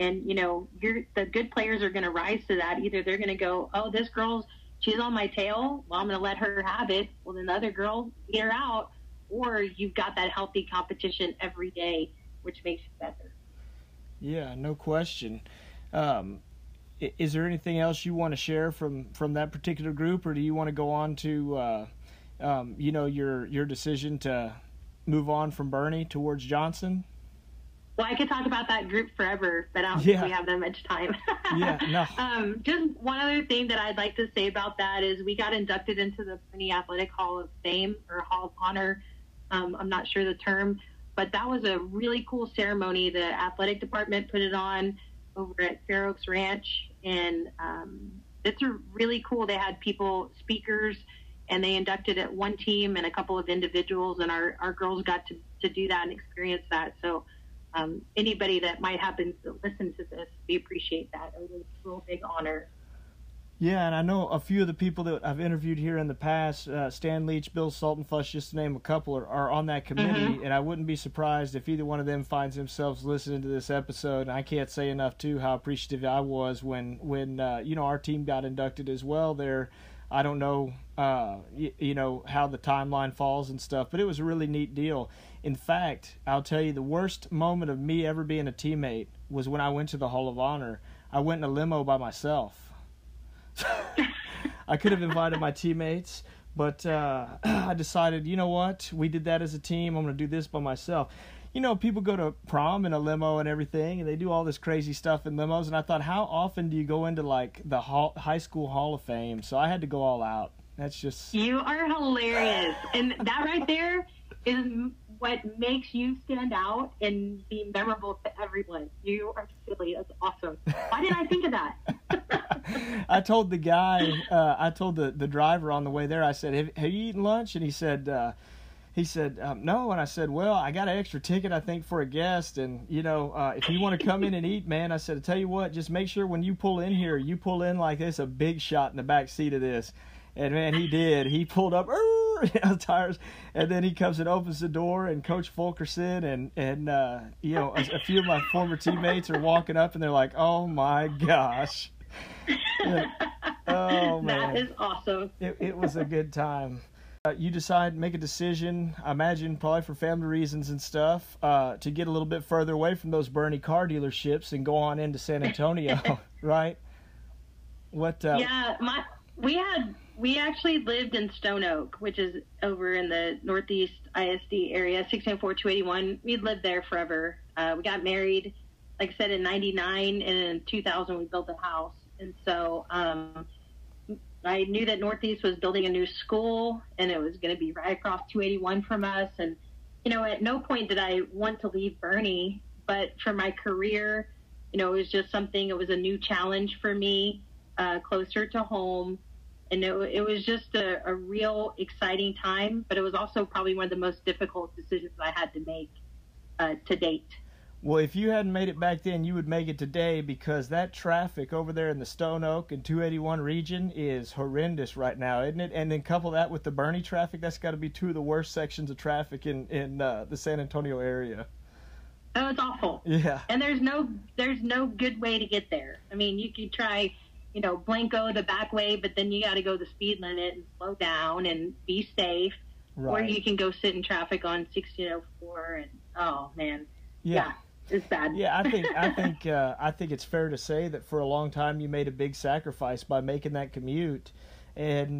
And, you know, the good players are going to rise to that. Either they're going to go, oh, this girl, she's on my tail, well, I'm going to let her have it. Well, then the other girl, get her out. Or you've got that healthy competition every day, which makes you better. Yeah, no question. Is there anything else you want to share from that particular group, or do you want to go on to, you know, your decision to move on from Burnie towards Johnson? Well, I could talk about that group forever, but I don't think we have that much time. Just one other thing that I'd like to say about that is we got inducted into the Burnie Athletic Hall of Fame or Hall of Honor. I'm not sure the term, but that was a really cool ceremony. The athletic department put it on over at Fair Oaks Ranch, and it's really cool. They had people, speakers, and they inducted at one team and a couple of individuals, and our girls got to do that and experience that. So anybody that might happen to listen to this, we appreciate that. It was a real big honor. Yeah, and I know a few of the people that I've interviewed here in the past, Stan Leach, Bill Saltenfuss, just to name a couple, are on that committee, and I wouldn't be surprised if either one of them finds themselves listening to this episode. And I can't say enough, too, how appreciative I was when you know, our team got inducted as well there. I don't know, you know, how the timeline falls and stuff, but it was a really neat deal. In fact, I'll tell you, the worst moment of me ever being a teammate was when I went to the Hall of Honor. I went in a limo by myself. I could have invited my teammates, but I decided, you know what, we did that as a team. I'm going to do this by myself. You know, people go to prom in a limo and everything, and they do all this crazy stuff in limos. And I thought, how often do you go into, like, the high school Hall of Fame? So I had to go all out. That's just... You are hilarious. And that right there is what makes you stand out and be memorable to everyone. You are silly. That's awesome. Why didn't I think of that? I told the guy, I told the driver on the way there, I said, have you eaten lunch? And he said... no, and I said, well, I got an extra ticket, I think, for a guest, and, you know, if you want to come in and eat, man, I said, I tell you what, just make sure when you pull in here, you pull in like there's a big shot in the back seat of this. And, man, he did. He pulled up, tires, and then he comes and opens the door, and Coach Fulkerson and you know, a few of my former teammates are walking up, and they're like, oh, my gosh. Yeah. Oh, man. That is awesome. It was a good time. You decide, make a decision, I imagine probably for family reasons and stuff, to get a little bit further away from those Burnie car dealerships and go on into San Antonio, right? What? Yeah, we actually lived in Stone Oak, which is over in the Northeast ISD area, 694-281. We lived there forever. We got married, like I said, in 99, and in 2000 we built a house, and so I knew that Northeast was building a new school, and it was going to be right across 281 from us. And, you know, at no point did I want to leave Burnie, but for my career, you know, it was just something, it was a new challenge for me, closer to home. And it was just a real exciting time, but it was also probably one of the most difficult decisions I had to make to date. Well, if you hadn't made it back then, you would make it today, because that traffic over there in the Stone Oak and 281 region is horrendous right now, isn't it? And then couple that with the Burnie traffic, that's got to be two of the worst sections of traffic in the San Antonio area. Oh, it's awful. Yeah. And there's no good way to get there. I mean, you could try, you know, Blanco the back way, but then you got to go the speed limit and slow down and be safe. Right. Or you can go sit in traffic on 1604 and, oh, man. Yeah. It's bad. Yeah, I think it's fair to say that for a long time you made a big sacrifice by making that commute, and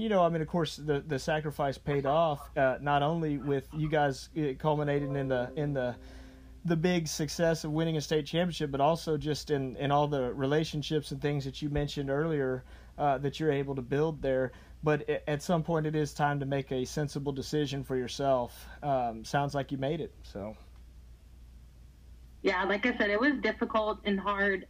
you know, I mean, of course, the sacrifice paid off, not only with you guys culminating in the big success of winning a state championship, but also just in all the relationships and things that you mentioned earlier that you're able to build there. But at some point, it is time to make a sensible decision for yourself. Sounds like you made it, so. Yeah, like I said, it was difficult and hard.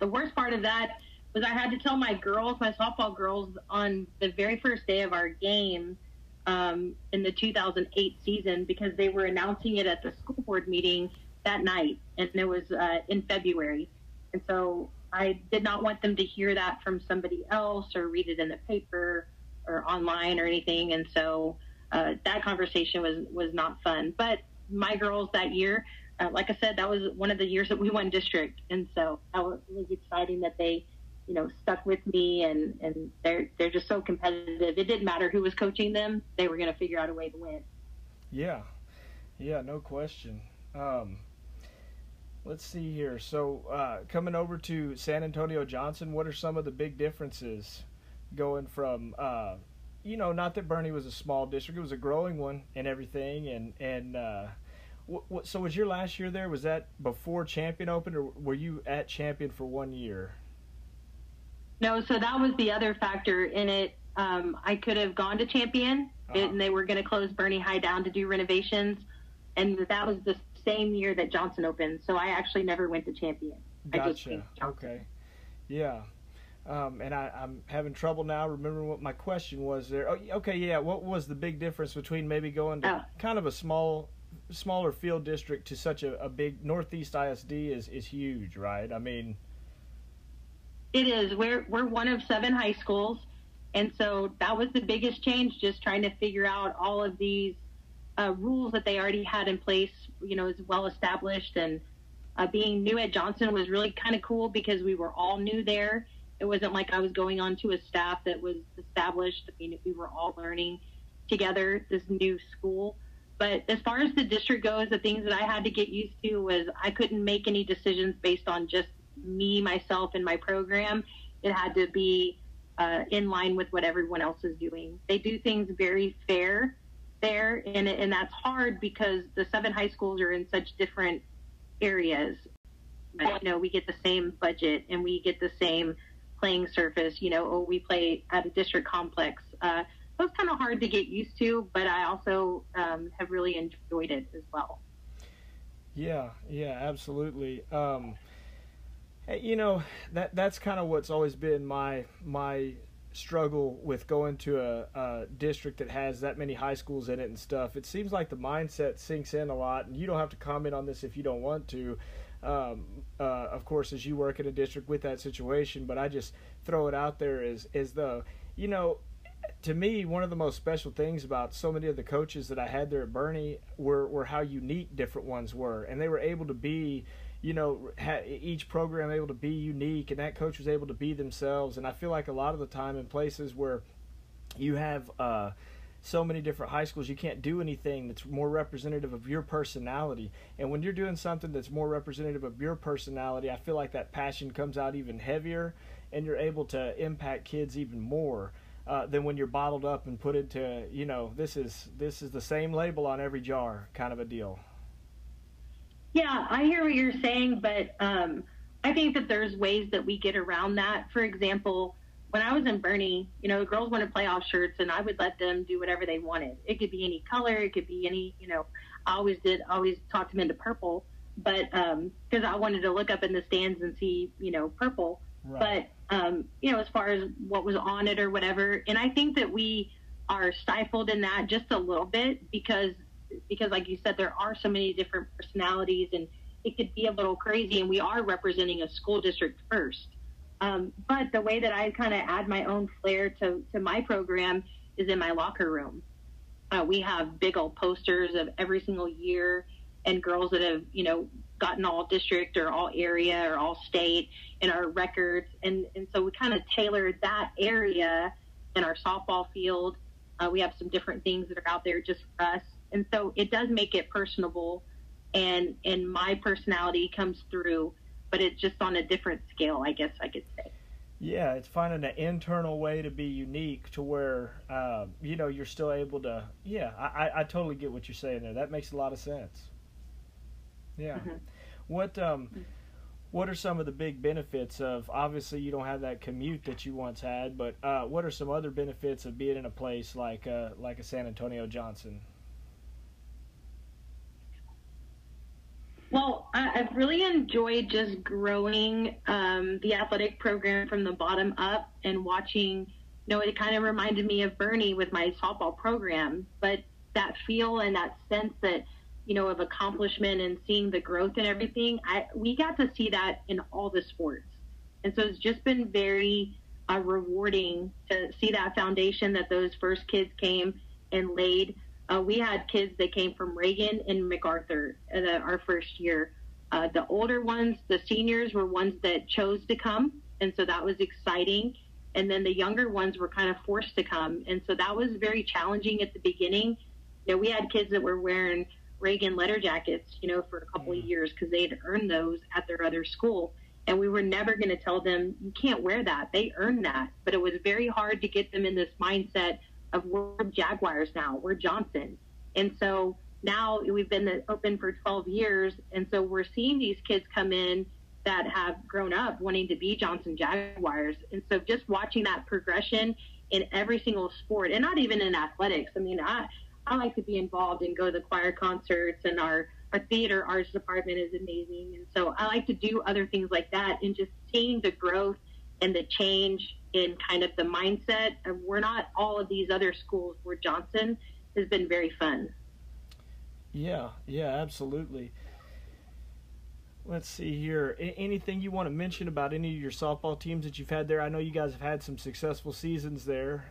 The worst part of that was I had to tell my girls, my softball girls, on the very first day of our game in the 2008 season, because they were announcing it at the school board meeting that night, and it was in February. And so I did not want them to hear that from somebody else or read it in the paper or online or anything. And so that conversation was not fun. But my girls that year, like I said, that was one of the years that we won district, and so that was really exciting that they, you know, stuck with me, and they're just so competitive. It didn't matter who was coaching them; they were going to figure out a way to win. Yeah, no question. Let's see here. So coming over to San Antonio Johnson, what are some of the big differences going from? You know, not that Burnie was a small district; it was a growing one and everything, and So was your last year there, was that before Champion opened, or were you at Champion for 1 year? No, so that was the other factor in it. I could have gone to Champion, and they were going to close Burnie High down to do renovations, and that was the same year that Johnson opened, so I actually never went to Champion. Gotcha. I just came to Johnson. Okay. Yeah. And I'm having trouble now remembering what my question was there. Oh, okay, yeah, what was the big difference between maybe going to kind of a smaller field district to such a big Northeast ISD is huge, right? I mean, it is. We're one of 7 high schools, and so that was the biggest change, just trying to figure out all of these rules that they already had in place, you know, is well established. And being new at Johnson was really kind of cool because we were all new there. It wasn't like I was going on to a staff that was established. I mean, we were all learning together this new school. But as far as the district goes, the things that I had to get used to was I couldn't make any decisions based on just me, myself, and my program. It had to be in line with what everyone else is doing. They do things very fair there, and that's hard because the 7 high schools are in such different areas. But, you know, we get the same budget and we get the same playing surface, you know, or we play at a district complex. It was kind of hard to get used to, but I also have really enjoyed it as well. Yeah, absolutely. You know, that's kind of what's always been my struggle with going to a district that has that many high schools in it and stuff. It seems like the mindset sinks in a lot, and you don't have to comment on this if you don't want to, of course, as you work in a district with that situation, but I just throw it out there as though, you know, to me, one of the most special things about so many of the coaches that I had there at Burnie were how unique different ones were, and they were able to be, you know, each program able to be unique, and that coach was able to be themselves. And I feel like a lot of the time in places where you have so many different high schools, you can't do anything that's more representative of your personality. And when you're doing something that's more representative of your personality, I feel like that passion comes out even heavier, and you're able to impact kids even more than when you're bottled up and put into, you know, this is the same label on every jar kind of a deal. Yeah, I hear what you're saying, but I think that there's ways that we get around that. For example, when I was in Burnie, you know, the girls wanted playoff shirts, and I would let them do whatever they wanted. It could be any color. It could be any, you know, I always talked them into purple, but because I wanted to look up in the stands and see, you know, purple. Right. But, you know, as far as what was on it or whatever, and I think that we are stifled in that just a little bit because like you said, there are so many different personalities, and it could be a little crazy, and we are representing a school district first. But the way that I kind of add my own flair to my program is in my locker room. We have big old posters of every single year and girls that have, you know, gotten all district or all area or all state in our records. And so we kind of tailored that area in our softball field. We have some different things that are out there just for us. And so it does make it personable, and my personality comes through, but it's just on a different scale, I guess I could say. Yeah, it's finding an internal way to be unique to where, you know, you're still able to, yeah, I totally get what you're saying there. That makes a lot of sense. Yeah. Mm-hmm. What are some of the big benefits of, obviously you don't have that commute that you once had, but what are some other benefits of being in a place like a San Antonio Johnson? Well, I've really enjoyed just growing the athletic program from the bottom up and watching, you know, it kind of reminded me of Burnie with my softball program, but that feel and that sense that, you know, of accomplishment and seeing the growth and everything, we got to see that in all the sports. And so it's just been very rewarding to see that foundation that those first kids came and laid. We had kids that came from Reagan and MacArthur our first year. The older ones, the seniors, were ones that chose to come, and so that was exciting. And then the younger ones were kind of forced to come, and so that was very challenging at the beginning. You know, we had kids that were wearing Reagan letter jackets, you know, for a couple of years because they had earned those at their other school, and we were never going to tell them, you can't wear that. They earned that. But it was very hard to get them in this mindset of we're Jaguars now, we're Johnson. And so now we've been open for 12 years. And so we're seeing these kids come in that have grown up wanting to be Johnson Jaguars. And so just watching that progression in every single sport, and not even in athletics. I mean, I like to be involved and go to the choir concerts, and our theater arts department is amazing. And so I like to do other things like that, and just seeing the growth and the change in kind of the mindset of we're not all of these other schools, we're Johnson, has been very fun. Yeah, absolutely. Let's see here. Anything you want to mention about any of your softball teams that you've had there? I know you guys have had some successful seasons there.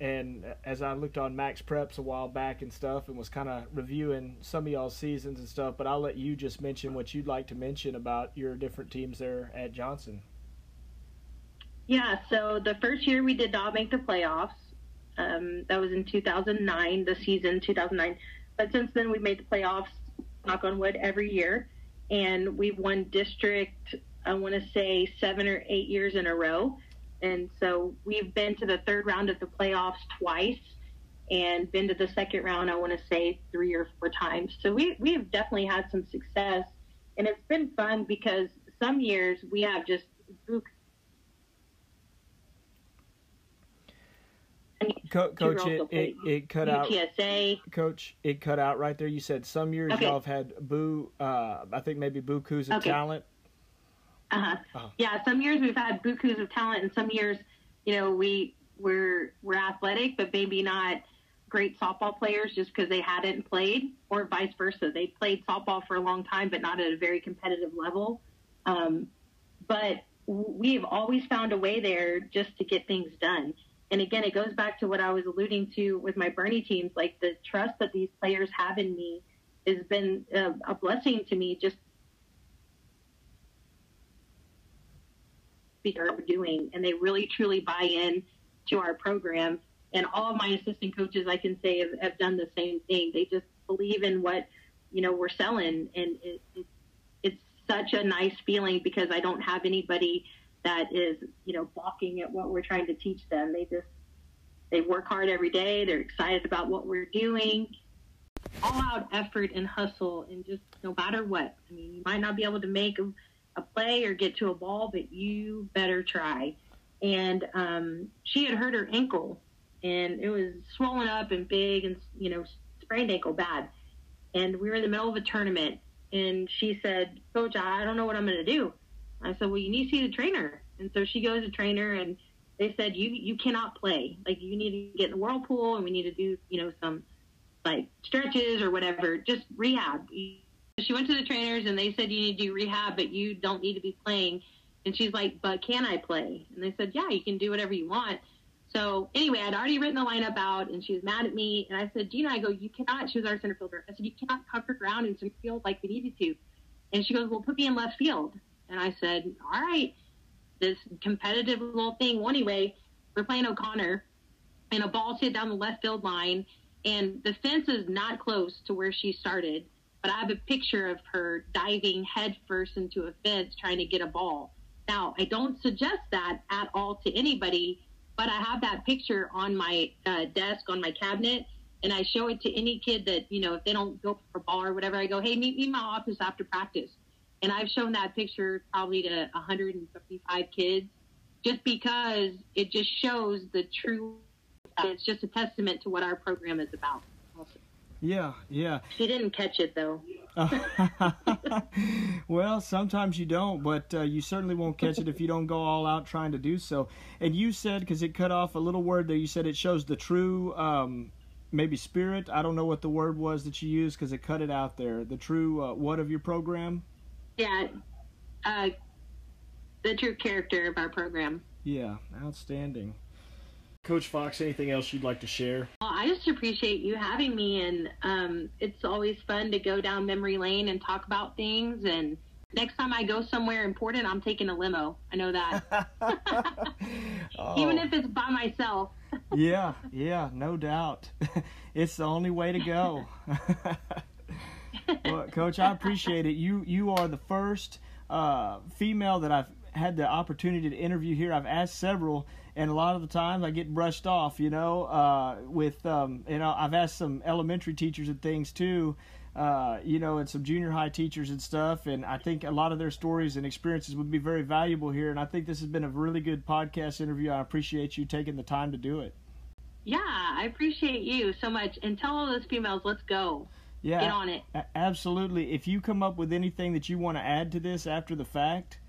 And as I looked on Max Preps a while back and stuff, and was kind of reviewing some of y'all's seasons and stuff, but I'll let you just mention what you'd like to mention about your different teams there at Johnson. Yeah, so the first year we did not make the playoffs. That was in 2009, the season 2009. But since then we've made the playoffs, knock on wood, every year. And we've won district, I want to say 7 or 8 years in a row. And so we've been to the third round of the playoffs twice, and been to the second round, I want to say 3 or 4 times. So we have definitely had some success, and it's been fun because some years we have just Coach, it cut out. UTSA. Coach, it cut out right there. You said some years y'all have had I think maybe bukus of talent. Yeah, some years we've had bukus of talent, and some years, we're athletic, but maybe not great softball players just because they hadn't played, or vice versa. They played softball for a long time, but not at a very competitive level. But we have always found a way there just to get things done. And again, it goes back to what I was alluding to with my Burnie teams. Like, the trust that these players have in me has been a blessing to me, just because we're doing, and they really truly buy in to our program. And all of my assistant coaches, I can say, have done the same thing. They just believe in what we're selling, and it's such a nice feeling because I don't have anybody that is, balking at what we're trying to teach them. They work hard every day. They're excited about what we're doing. All out effort and hustle, and just no matter what. I mean, you might not be able to make a play or get to a ball, but you better try. And she had hurt her ankle, and it was swollen up and big, and, sprained ankle bad. And we were in the middle of a tournament, and she said, "Coach, I don't know what I'm going to do." I said, "Well, you need to see the trainer." And so she goes to trainer, and they said, you cannot play. Like, you need to get in the whirlpool, and we need to do, some, like, stretches or whatever, just rehab. She went to the trainers, and they said, "You need to do rehab, but you don't need to be playing." And she's like, "But can I play?" And they said, "Yeah, you can do whatever you want." So anyway, I'd already written the lineup out, and she was mad at me. And I said, "Gina," I go, "you cannot," she was our center fielder. I said, "You cannot cover ground in center field like we needed to." And she goes, "Well, put me in left field." And I said, "All right, this competitive little thing." Well, anyway, we're playing O'Connor, and a ball's hit down the left field line, and the fence is not close to where she started, but I have a picture of her diving headfirst into a fence trying to get a ball. Now, I don't suggest that at all to anybody, but I have that picture on my desk, on my cabinet, and I show it to any kid that, if they don't go for a ball or whatever, I go, "Hey, meet me in my office after practice." And I've shown that picture probably to 155 kids, just because it just shows the true. It's just a testament to what our program is about. Also. Yeah. She didn't catch it, though. Well, sometimes you don't, but you certainly won't catch it if you don't go all out trying to do so. And you said, because it cut off a little word there, you said it shows the true maybe spirit. I don't know what the word was that you used because it cut it out there. The true what of your program? Yeah, the true character of our program. Yeah, outstanding. Coach Fox, anything else you'd like to share? Well, I just appreciate you having me, and it's always fun to go down memory lane and talk about things, and next time I go somewhere important, I'm taking a limo. I know that. Even if it's by myself. Yeah, no doubt. It's the only way to go. Well, Coach, I appreciate it. You are the first female that I've had the opportunity to interview here, I've asked several, and a lot of the times I get brushed off, you know, with, you know, I've asked some elementary teachers and things too, you know, and some junior high teachers and stuff, and I think a lot of their stories and experiences would be very valuable here, and I think this has been a really good podcast interview. I appreciate you taking the time to do it. Yeah, I appreciate you so much, and tell all those females, let's go. Yeah, get on it. Absolutely. If you come up with anything that you want to add to this after the fact,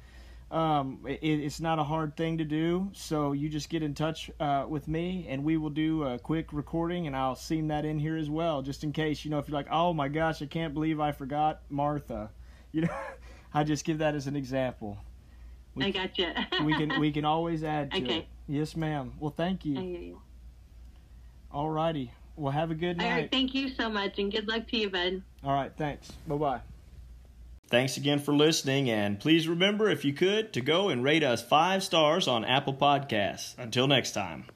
it's not a hard thing to do, so you just get in touch with me, and we will do a quick recording, and I'll seam that in here as well, just in case, you know, if you're like, oh my gosh, I can't believe I forgot Martha, you know. I just give that as an example. I gotcha. we can always add to it. Yes, ma'am. Well, thank you. I hear you. All righty. Well, have a good night. All right, thank you so much, and good luck to you, bud. All right, thanks. Bye-bye. Thanks again for listening, and please remember, if you could, to go and rate us 5 stars on Apple Podcasts. Until next time.